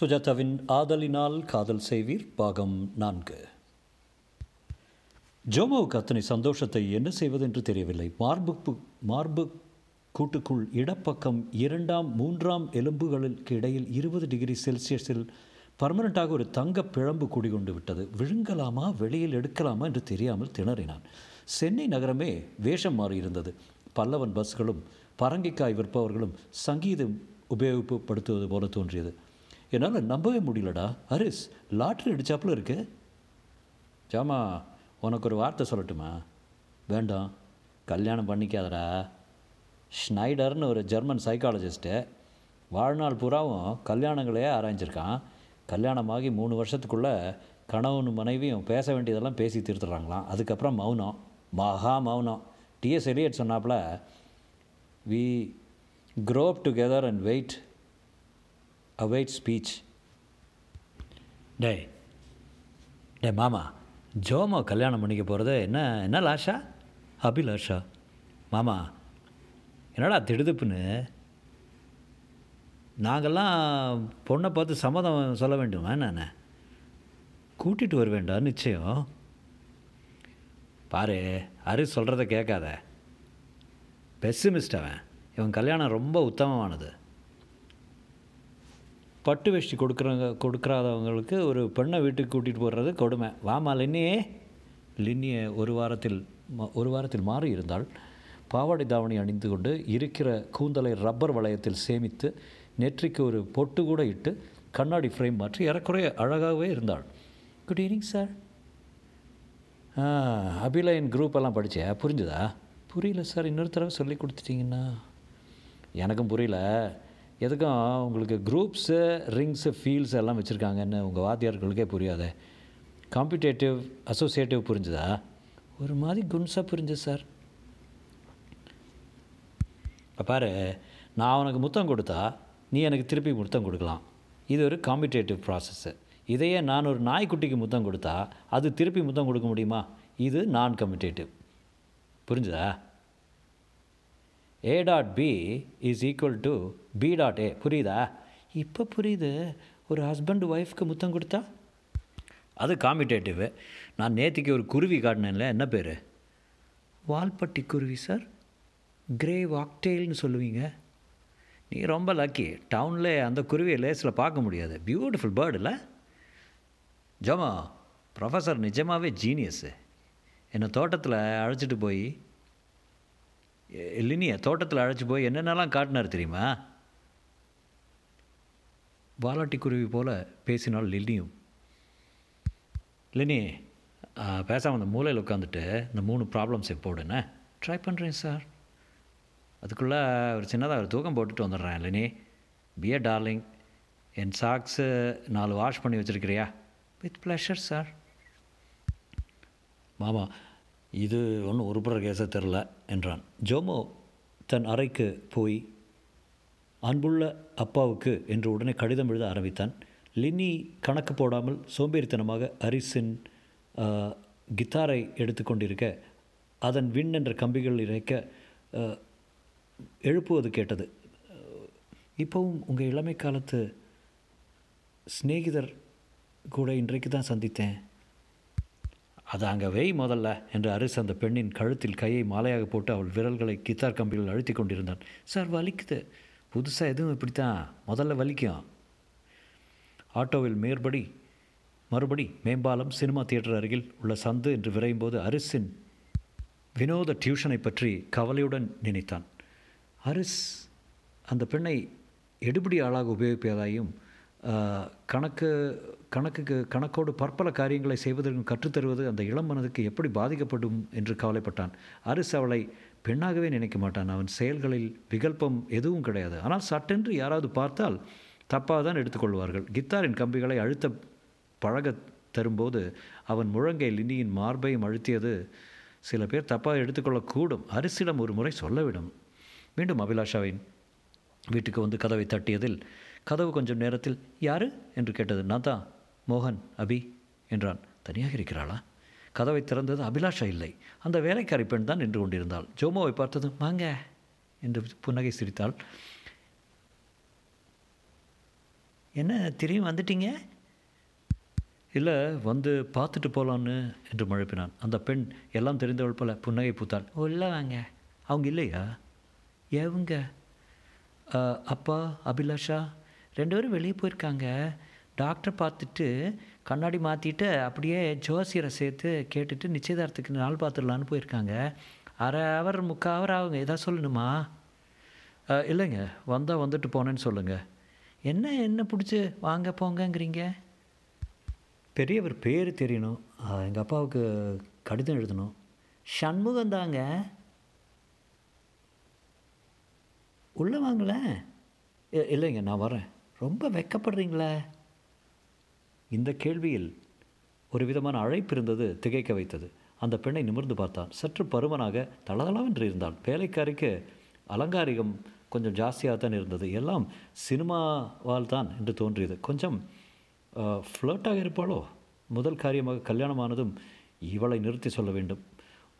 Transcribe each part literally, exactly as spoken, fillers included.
சுஜாதாவின் ஆதலினால் காதல் செய்வீர் பாகம் நான்கு. ஜோமோவுக்கு அத்தனை சந்தோஷத்தை என்ன செய்வதென்று தெரியவில்லை. மார்பு மார்பு கூட்டுக்குள் இடப்பக்கம் இரண்டாம் மூன்றாம் எலும்புகளுக்கு இடையில் இருபது டிகிரி செல்சியஸில் பர்மனெண்ட்டாக ஒரு தங்க பிழம்பு குடிகொண்டு விட்டது. விழுங்கலாமா வெளியில் எடுக்கலாமா என்று தெரியாமல் திணறினான். சென்னை நகரமே வேஷம் மாறியிருந்தது. பல்லவன் பஸ்களும் பரங்கிக்காய் விற்பவர்களும் சங்கீதம் உபயோகப்படுத்துவது போல தோன்றியது. என்னால் நம்பவே முடியலடா ஹரிஸ், லாட்ரி அடிச்சாப்புல இருக்கு. ஜாமா, உனக்கு ஒரு வார்த்தை சொல்லட்டுமா? வேண்டாம். கல்யாணம் பண்ணிக்காதடா. ஷ்னைடர்னு ஒரு ஜெர்மன் சைக்காலஜிஸ்ட்டு வாழ்நாள் பூராவும் கல்யாணங்களே ஆராய்ஞ்சிருக்கான். கல்யாணமாகி மூணு வருஷத்துக்குள்ளே கணவன் மனைவியும் பேச வேண்டியதெல்லாம் பேசி தீர்த்துறாங்களாம். அதுக்கப்புறம் மௌனம், மகா மௌனம். டிஎஸ் எலியட் சொன்னாப்புல, we crop together and wait await speech. டே டே மாமா, ஜோமா கல்யாணம் பண்ணிக்க போகிறது என்ன என்ன லாஷா அபிலாஷா? மாமா என்னடா திடுதுப்புன்னு? நாங்கள்லாம் பொண்ணை பார்த்து சம்மதம் சொல்ல வேண்டுமா? நான் கூட்டிகிட்டு வருவேண்டா நிச்சயம். பாரு அரி, சொல்கிறத கேட்காத. பெஸ்ஸிமிஸ்ட் அவன். இவன் கல்யாணம் ரொம்ப உத்தமமானது. பட்டு வேஷ்டி கொடுக்குறவங்க கொடுக்குறாதவங்களுக்கு ஒரு பெண்ணை வீட்டுக்கு கூட்டிகிட்டு போடுறது கொடுமை. வாமா லின்னியே. லின்னியை ஒரு வாரத்தில் ஒரு வாரத்தில் மாறி இருந்தால் பாவாடை தாவணி அணிந்து கொண்டு இருக்கிற கூந்தலை ரப்பர் வளையத்தில் சேமித்து நெற்றிக்கு ஒரு பொட்டு கூட இட்டு கண்ணாடி ஃப்ரேம் மாற்றி ஏறக்குறைய அழகாகவே இருந்தாள். Good evening sir. அபிலயன் குரூப்பெல்லாம் படித்தேன், புரிஞ்சுதா? புரியல சார், இன்னொரு தடவை சொல்லி கொடுத்துட்டிங்கன்னா. எனக்கும் புரியல. எதுக்கும் உங்களுக்கு குரூப்ஸு ரிங்ஸு ஃபீல்ஸ் எல்லாம் வச்சுருக்காங்கன்னு உங்கள் வாத்தியார்களுக்கே புரியாது. காம்படிட்டிவ் அசோசியேட்டிவ் புரிஞ்சுதா? ஒரு மாதிரி குன்ஸாக புரிஞ்சுது சார். பாரு, நான் உனக்கு முத்தம் கொடுத்தா நீ எனக்கு திருப்பி முத்தம் கொடுக்கலாம். இது ஒரு காம்படேட்டிவ் ப்ராசஸ்ஸு. இதையே நான் ஒரு நாய்க்குட்டிக்கு முத்தம் கொடுத்தா அது திருப்பி முத்தம் கொடுக்க முடியுமா? இது நான் காம்படேட்டிவ். புரிஞ்சுதா? A dot B is equal to B dot A. புரியுதா? இப்போ புரியுது. ஒரு ஹஸ்பண்ட் ஒய்ஃப்க்கு முத்தம் கொடுத்தா அது காம்படேட்டிவ். நான் நேற்றுக்கு ஒரு குருவி காட்டினேன்ல, என்ன பேர்? வால்பட்டி குருவி சார். கிரே வாக்டெயில்னு சொல்லுவீங்க. நீ ரொம்ப லக்கி. டவுனில் அந்த குருவியை லேஸில் பார்க்க முடியாது. பியூட்டிஃபுல் பேர்டு இல்லை ஜோமா? ப்ரொஃபஸர் நிஜமாகவே ஜீனியஸு. என்னை தோட்டத்தில் அழைச்சிட்டு போய் இல்லைனிய தோட்டத்தில் அழைச்சி போய் என்னென்னலாம் காட்டினார் தெரியுமா? வாலாட்டி குருவி போல் பேசினால் லில்லியும். லினி, பேசாமல் அந்த மூலையில் உட்காந்துட்டு இந்த மூணு ப்ராப்ளம்ஸை போடுன்னு ட்ரை பண்ணுறேன் சார். அதுக்குள்ளே ஒரு சின்னதாக ஒரு தூக்கம் போட்டுட்டு வந்துடுறேன். இல்லைனி பியர் டார்லிங், என் சாக்ஸு நாலு வாஷ் பண்ணி வச்சுருக்கிறியா? With pleasure sir. மாமா, இது ஒன்றும் உருப்புற கேஸை தெரில என்றான். ஜோமோ தன் அறைக்கு போய் அன்புள்ள அப்பாவுக்கு என்று உடனே கடிதம் எழுத ஆரம்பித்தான். லினி கணக்கு போடாமல் சோம்பேறித்தனமாக ஹரிசின் கித்தாரை எடுத்துக்கொண்டிருக்க அதன் விண் என்ற கம்பிகள் இறைக்க எழுப்புவது கேட்டது. இப்போவும் உங்கள் இளமை காலத்து ஸ்நேகிதர் கூட இன்றைக்கு தான் சந்தித்தேன். அது அங்கே வெய் முதல்ல என்று ஹரிஸ் அந்த பெண்ணின் கழுத்தில் கையை மாலையாக போட்டு அவள் விரல்களை கித்தார் கம்பிகள் அழுத்தி கொண்டிருந்தான். சார் வலிக்குது. புதுசாக எதுவும் இப்படி தான் முதல்ல வலிக்கும். ஆட்டோவில் மேற்படி மறுபடி மேம்பாலம் சினிமா தியேட்டர் அருகில் உள்ள சந்து என்று விரையும் போது ஹரிஸின் வினோத டியூஷனை பற்றி கவலையுடன் நினைத்தான். ஹரிஸ் அந்த பெண்ணை எடுபடி ஆளாக உபயோகிப்பதாயும் கணக்கு கணக்குக்கு கணக்கோடு பற்பல காரியங்களை செய்வதற்கு கற்றுத்தருவது அந்த இளம் மனதுக்கு எப்படி பாதிக்கப்படும் என்று கவலைப்பட்டான். ஹரிஸ் அவளை பெண்ணாகவே நினைக்க மாட்டான். அவன் செயல்களில் விகல்பம் எதுவும் கிடையாது. ஆனால் சட்டென்று யாராவது பார்த்தால் தப்பாக தான் எடுத்துக்கொள்வார்கள். கித்தாரின் கம்பிகளை அழுத்த பழக தரும்போது அவன் முழங்கை லினியின் மார்பையும் அழுத்தியது சில பேர் தப்பாக எடுத்துக்கொள்ளக்கூடும். ஹரிஸிடம் ஒரு முறை சொல்லவிடும். மீண்டும் அபிலாஷாவின் வீட்டுக்கு வந்து கதவை தட்டியதில் கதவு கொஞ்சம் நேரத்தில் யார் என்று கேட்டது. நான் தான் மோகன் அபி என்றான். தனியாக இருக்கிறாளா? கதவை திறந்தது. அபிலாஷா இல்லை. அந்த வேலைக்காரி பெண் தான் நின்று கொண்டிருந்தாள். ஜோமோவை பார்த்ததும் வாங்க என்று புன்னகை சிரித்தாள். என்ன திரும்பி வந்துட்டீங்க? இல்லை, வந்து பார்த்துட்டு போகலான்னு என்று முழப்பினான். அந்த பெண் எல்லாம் தெரிந்தவள் போல புன்னகை பூத்தாள். இல்லை வாங்க. அவங்க இல்லையா? எவங்க? அப்பா அபிலாஷா ரெண்டு பேரும் வெளியே போயிருக்காங்க. டாக்டரை பார்த்துட்டு கண்ணாடி மாற்றிட்டு அப்படியே ஜோசியரை சேர்த்து கேட்டுட்டு நிச்சயதார்த்தத்துக்கு நாள் பார்த்துடலான்னு போயிருக்காங்க. அரை அவர் முக்கால் அவர் ஆகுங்க. எதாவது சொல்லணுமா? இல்லைங்க, வந்தால் வந்துட்டு போனேன்னு சொல்லுங்கள். என்ன என்ன பிடிச்சி வாங்க போங்கங்கிறீங்க? பெரியவர் பேர் தெரியணும். எங்கள் அப்பாவுக்கு கடிதம் எழுதணும். சண்முகம் தாங்க. உள்ளே வாங்களேன். இல்லைங்க, நான் வரேன். ரொம்ப வெக்கப்படுறீங்களே? இந்த கேள்வியில் ஒரு விதமான அழைப்பு இருந்தது. திகைக்க வைத்தது. அந்த பெண்ணை நிமிர்ந்து பார்த்தான். சற்று பருமனாக தளதளவென்று இருந்தாள். வேலைக்காரிக்கு அலங்காரிகம் கொஞ்சம் ஜாஸ்தியாக தான் இருந்தது. எல்லாம் சினிமாவால் தான் என்று தோன்றியது. கொஞ்சம் ஃப்ளர்ட்டாக இருப்பாளோ? முதல் காரியமாக கல்யாணமானதும் இவளை நிறுத்தி சொல்ல வேண்டும்.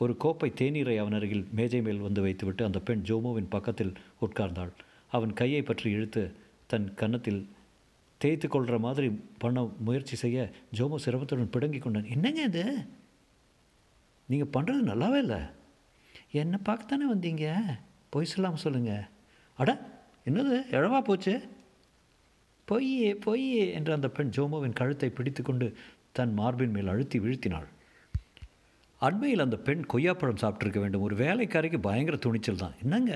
ஒரு கோப்பை தேநீரை அவன் அருகில் மேஜை மேல் வந்து வைத்துவிட்டு அந்த பெண் ஜோமோவின் பக்கத்தில் உட்கார்ந்தாள். அவன் கையை பற்றி இழுத்து தன் கன்னத்தில் தேய்த்து கொள்கிற மாதிரி பண்ண முயற்சி செய்ய ஜோமோ சிரமத்துடன் பிடுங்கி கொண்டான். என்னங்க இது நீங்கள் பண்ணுறது? நல்லாவே இல்லை. என்னை பார்க்கத்தானே வந்தீங்க? பொய் சொல்லாமல் சொல்லுங்கள். அட, என்னது எழவா போச்சு? பொய்யே பொய்யே என்று அந்த பெண் ஜோமோவின் கழுத்தை பிடித்து கொண்டு தன் மார்பின் மேல் அழுத்தி வீழ்த்தினாள். அண்மையில் அந்த பெண் கொய்யாப்பழம் சாப்பிட்ருக்க வேண்டும். ஒரு வேலைக்காரிக்கு பயங்கர துணிச்சல் தான். என்னங்க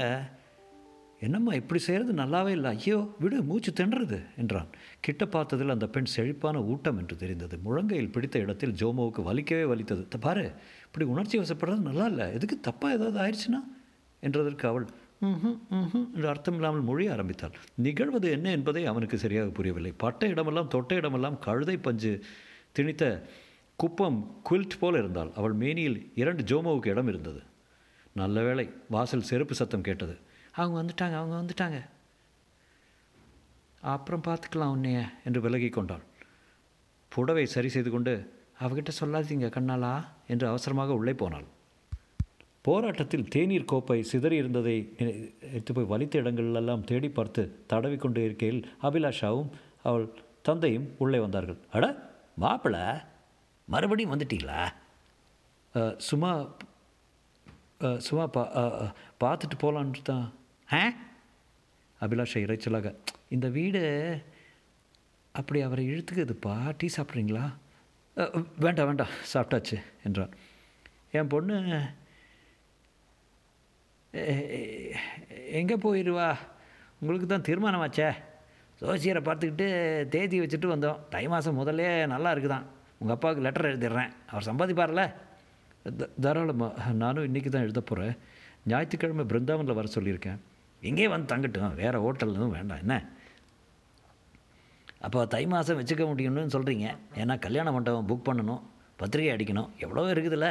என்னம்மா இப்படி செய்கிறது? நல்லாவே இல்லை. ஐயோ விடு, மூச்சு திணறுது என்றான். கிட்ட பார்த்ததில் அந்த பெண் செழிப்பான ஊட்டம் என்று தெரிந்தது. முழங்கையில் பிடித்த இடத்தில் ஜோமோவுக்கு வலிக்கவே வலித்தது. பாரு, இப்படி உணர்ச்சி வசப்படுறது நல்லா இல்லை. எதுக்கு? தப்பாக ஏதாவது ஆயிடுச்சுன்னா என்றதற்கு அவள் ம் ம் என்று அர்த்தம் இல்லாமல் மொழி ஆரம்பித்தாள். நிகழ்வது என்ன என்பதை அவனுக்கு சரியாக புரியவில்லை. பட்ட இடமெல்லாம் தொட்ட இடமெல்லாம் கழுதை பஞ்சு திணித்த குப்பம் குவில்ட் போல் இருந்தாள். அவள் மேனியில் இரண்டு ஜோமோவுக்கு இடம் இருந்தது. நல்ல வேளை வாசல் செருப்பு சத்தம் கேட்டது. அவங்க வந்துட்டாங்க அவங்க வந்துட்டாங்க அப்புறம் பார்த்துக்கலாம் உன்னைய என்று விலகி கொண்டாள். புடவை சரி செய்து கொண்டு அவகிட்ட சொல்லாதீங்க கண்ணாலா என்று அவசரமாக உள்ளே போனாள். போராட்டத்தில் தேநீர் கோப்பை சிதறி இருந்ததை எடுத்து போய் வலித்த இடங்களெல்லாம் தேடி பார்த்து தடவி கொண்டு இருக்கையில் அபிலாஷாவும் அவள் தந்தையும் உள்ளே வந்தார்கள். அட மாப்பிள்ள, மறுபடியும் வந்துட்டீங்களா? சும்மா சும்மா பா பார்த்துட்டு போகலான்ட்டு தான். ஆ அபிலாஷா இறைச்சலாக, இந்த வீடு அப்படி அவரை இழுத்துக்குதுப்பா. டீ சாப்பிட்றீங்களா? வேண்டாம் வேண்டாம், சாப்பிட்டாச்சு என்றான். என் பொண்ணு எங்கே போயிடுவா? உங்களுக்கு தான் தீர்மானமாச்சே. ஜோசியரை பார்த்துக்கிட்டு தேதி வச்சுட்டு வந்தோம். தை மாதம் முதலே நல்லா இருக்குதான். உங்கள் அப்பாவுக்கு லெட்டர் எழுதிடுறேன். அவர் சம்பாதிப்பார்ல. த தாராளமாக நானும் இன்றைக்கி தான் எழுத போகிறேன். ஞாயிற்றுக்கிழமை பிருந்தாவனில் வர சொல்லியிருக்கேன். எங்கே வந்து தங்கட்டும், வேறு ஹோட்டல் எதுவும் வேண்டாம். என்ன அப்போ தை மாதம் வச்சுக்க முடியும்னு சொல்கிறீங்க? ஏன்னா கல்யாண மண்டபம் புக் பண்ணணும், பத்திரிகை அடிக்கணும், எவ்வளோ இருக்குதுல்ல.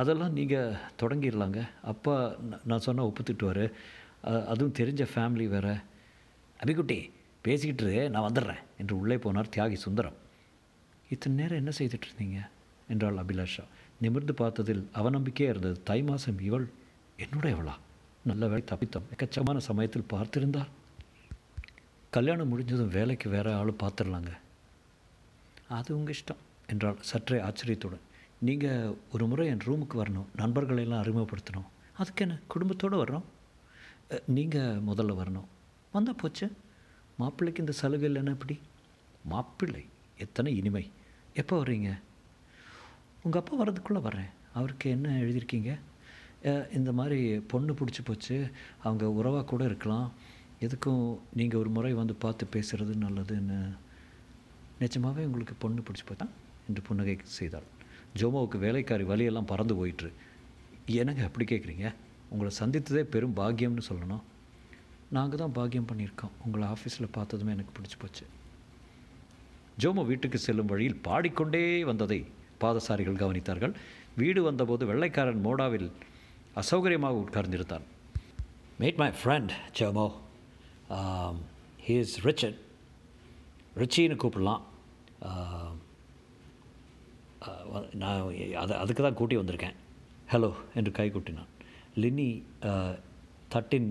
அதெல்லாம் நீங்கள் தொடங்கிடலாங்க. அப்பா நான் சொன்னால் ஒப்புத்துட்டுவார். அதுவும் தெரிஞ்ச ஃபேமிலி வேறு. அபிக்குட்டி பேசிக்கிட்டு நான் வந்துடுறேன் என்று உள்ளே போனார் தியாகி சுந்தரம். இத்தனை நேரம் என்ன செய்துட்டு இருந்தீங்க என்றாள் அபிலாஷா. நிமிர்ந்து பார்த்ததில் அவநம்பிக்கையாக இருந்தது. தை மாதம் இவள் என்னுடையவளா? நல்ல வேலை தப்பித்தம். எக்கச்சமான சமயத்தில் பார்த்திருந்தால். கல்யாணம் முடிஞ்சதும் வேலைக்கு வேறு ஆள் பார்த்துடலாங்க. அது உங்கள் இஷ்டம் என்றாள் சற்றே ஆச்சரியத்துடன். நீங்கள் ஒரு முறை என் ரூமுக்கு வரணும், நண்பர்களையெல்லாம் அறிமுகப்படுத்தணும். அதுக்கு என்ன குடும்பத்தோடு வர்றோம். நீங்கள் முதல்ல வரணும். வந்தால் போச்சு. மாப்பிள்ளைக்கு இந்த சலுகை இல்லைன்னா எப்படி? மாப்பிள்ளை எத்தனை இனிமை. எப்போ வர்றீங்க? உங்கள் அப்பா வர்றதுக்குள்ளே வர்றேன். அவருக்கு என்ன எழுதியிருக்கீங்க? இந்த மாதிரி பொண்ணு பிடிச்சி போச்சு, அவங்க உறவாக கூட இருக்கலாம். எதுக்கும் நீங்கள் ஒரு முறை வந்து பார்த்து பேசுகிறது நல்லதுன்னு. நிச்சயமாகவே உங்களுக்கு பொண்ணு பிடிச்சி போச்சா என்று புன்னகை செய்தாள். ஜோமோவுக்கு வேலைக்காரி வலியெல்லாம் பறந்து போயிட்டுரு. என்னங்க அப்படி கேட்குறீங்க? உங்களை சந்தித்ததே பெரும் பாக்கியம்னு சொல்லணும். நாங்கள் தான் பாக்கியம் பண்ணியிருக்கோம். உங்களை ஆஃபீஸில் பார்த்ததுமே எனக்கு பிடிச்சி போச்சு. ஜோமோ வீட்டுக்கு செல்லும் வழியில் பாடிக்கொண்டே வந்ததை பாதசாரிகள் கவனித்தார்கள். வீடு வந்தபோது வெள்ளைக்காரன் மோடாவில் அசௌகரியமாக உட்கார்ந்திருந்தான். Meet my friend Jomo. He is Richard. ரிச்சின்னு கூப்பிடலாம். நான் அது அதுக்கு தான் கூட்டி வந்திருக்கேன். ஹலோ என்று கை கூட்டினான். லினி தட்டின்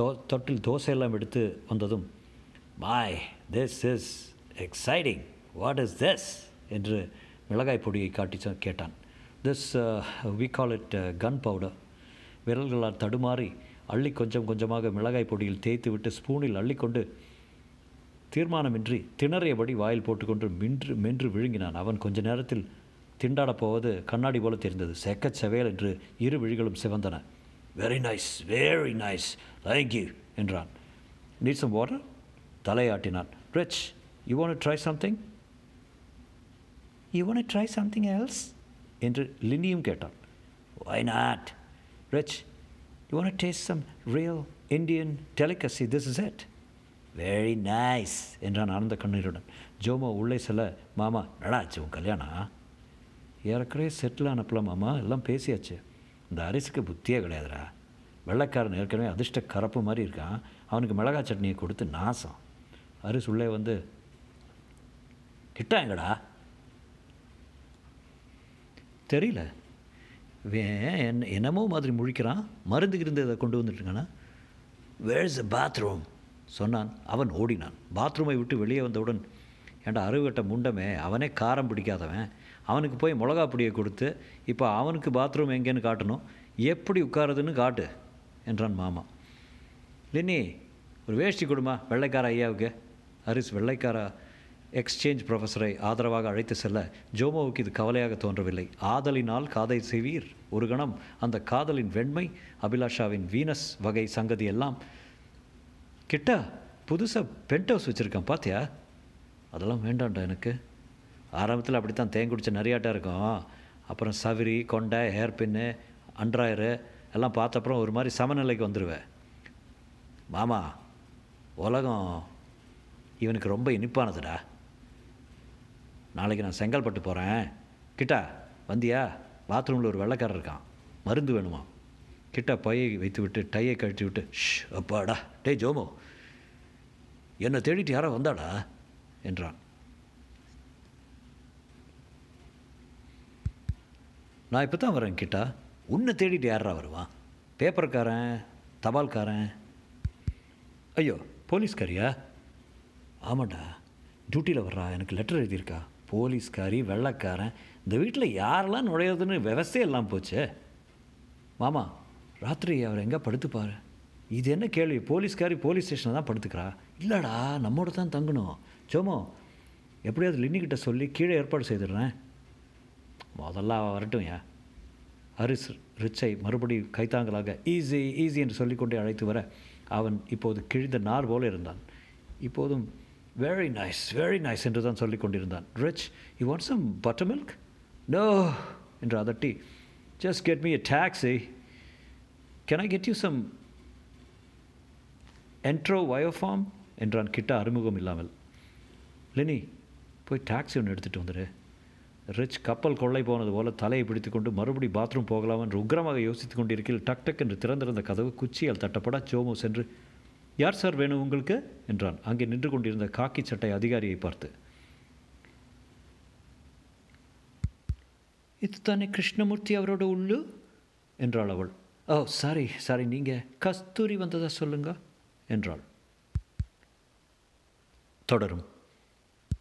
தோ தொட்டில் தோசையெல்லாம் எடுத்து வந்ததும், boy this is exciting, what is this என்று மிளகாய் பொடியை காட்டி கேட்டான். This we call it gun powder. விரல்களால் தடுமாறி அள்ளி கொஞ்சம் கொஞ்சமாக மிளகாய் பொடியில் தேய்த்து விட்டு ஸ்பூனில் அள்ளிக்கொண்டு தீர்மானமின்றி திணறியபடி வாயில் போட்டுக்கொண்டு மின்று மென்று விழுங்கினான். அவன் கொஞ்ச நேரத்தில் திண்டாடப் போவது கண்ணாடி போல தெரிந்தது. செக்க செவேல் என்று இரு விழிகளும் சிவந்தன. Very nice, very nice, thank you என்றான். Need some water? தலையாட்டினான். Rich, you want try something? You want try something else என்று லினியும் கேட்டான். Why not? Rich, you want taste some real Indian delicacy? This is it. Very nice என்றான் ஆனந்த கண்ணீருடன். Jomo உள்ளே செல்ல, மாமா நடாச்சு உன் கல்யாணம்? ஏற்கனவே செட்டில் ஆனப்பல மாமா, எல்லாம் பேசியாச்சு. இந்த அரிசிக்கு புத்தியே கிடையாதுடா. வெள்ளைக்காரன் ஏற்கனவே அதிர்ஷ்ட கரப்பு மாதிரி இருக்கான். அவனுக்கு மிளகாய் சட்னியை கொடுத்து நாசம். அரிசி உள்ளே வந்து, கிட்டாங்கடா தெரியல, என் என்னமோ மாதிரி முழிக்கிறான். மருந்து இருந்து இதை கொண்டு வந்துட்டுருக்கானா? வேர் இஸ் அ பாத்ரூம் சொன்னான். அவன் ஓடினான். பாத்ரூமை விட்டு வெளியே வந்தவுடன், ஏண்டா அறுவட்ட முண்டமே, அவனே காரம் பிடிக்காதவன், அவனுக்கு போய் மிளகா பொடியை கொடுத்து இப்போ அவனுக்கு பாத்ரூம் எங்கேன்னு காட்டணும், எப்படி உட்காருதுன்னு காட்டு என்றான் மாமா. லினி, ஒரு வேஷ்டி கொடுமா வெள்ளைக்கார ஐயாவுக்கு. ஹரிஸ் வெள்ளைக்கார எக்ஸ்சேஞ்ச் ப்ரொஃபஸரை ஆதரவாக அழைத்து செல்ல ஜோமோவுக்கு இது கவலையாக தோன்றவில்லை. ஆதலினால் காதை செய்வீர். ஒரு கணம் அந்த காதலின் வெண்மை, அபிலாஷாவின் வீனஸ் வகை சங்கதி எல்லாம். கிட்டா புதுசாக பென்ட் ஹவுஸ் வச்சுருக்கான் பார்த்தியா? அதெல்லாம் வேண்டாண்டா எனக்கு. ஆரம்பத்தில் அப்படி தான் தேங்குடிச்ச நிறையாட்டாக இருக்கும். அப்புறம் சவிரி, கொண்டை, ஹேர் பின்னு, அண்ட்ராயரு எல்லாம் பார்த்தப்புறம் ஒரு மாதிரி சமநிலைக்கு வந்துடுவேன். மாமா, உலகம் இவனுக்கு ரொம்ப இனிப்பானதுடா. நாளைக்கு நான் செங்கல்பட்டு போகிறேன். கிட்டா வந்தியா? பாத்ரூமில் ஒரு வெள்ளைக்காரர் இருக்கான், மருந்து வேணுமா? கிட்ட பையை வைத்து விட்டு டையை கழட்டி விட்டு, ஷ் அப்பாடா, டே ஜோமோ, என்னை தேடிட்டு யாரோ வந்தாடா என்றான். நான் இப்போ தான் வரேன் கிட்டா. உன்னை தேடிட்டு யாரா வருவான்? பேப்பர்காரன், தபால்காரன், ஐயோ போலீஸ்காரியா? ஆமாண்டா, டியூட்டியில் வர்றா, எனக்கு லெட்டர் எழுதியிருக்கா. போலீஸ்காரி, வெள்ளைக்காரன், இந்த வீட்டில் யாரெல்லாம் நுழையிறதுன்னு விவசாயெல்லாம் போச்சு. மாமா, ராத்திரி அவர் எங்கே படுத்துப்பார்? இது என்ன கேள்வி? போலீஸ்காரி போலீஸ் ஸ்டேஷனில் தான் படுத்துக்கிறா. இல்லைடா, நம்மோட தான் தங்கணும். ஜோமோ, எப்படியாவது லின்னிக்கிட்ட சொல்லி கீழே ஏற்பாடு செய்துடுறேன். முதல்ல அவன் வரட்டும். ஏன் ஹரிஸ் ரிச்சை மறுபடி கைத்தாங்களாக ஈஸி ஈஸி என்று சொல்லிக்கொண்டே அழைத்து வர, அவன் இப்போது கிழிந்த நார் போல இருந்தான். இப்போதும் வெரி நைஸ், வெரி நைஸ் என்று தான் சொல்லிக்கொண்டிருந்தான். Rich, you want some buttermilk? No என்று அதட்டி, just get me a taxi. Can I get you some enterovioform என்றான் கிட்ட அறிமுகம் இல்லாமல். லினி, போய் டாக்ஸி ஒன்று எடுத்துகிட்டு வந்துடு. ரிச் கப்பல் கொள்ளை போனது போல் தலையை பிடித்து கொண்டு மறுபடி பாத்ரூம் போகலாம் என்று உக்ரமாக யோசித்து கொண்டு இருக்கையில் டக் டக் என்று திறந்திருந்த கதவு குச்சியால் தட்டப்பட ஜோமோ சென்று, யார் சார் வேணும் உங்களுக்கு என்றான் அங்கே நின்று கொண்டிருந்த காக்கி சட்டை அதிகாரியை பார்த்து. இது தானே கிருஷ்ணமூர்த்தி அவரோட உள்ளு என்றாள் அவள். ஓ சாரி சாரி, நீங்கள் கஸ்தூரி வந்ததா சொல்லுங்க என்றாள். தொடரும்.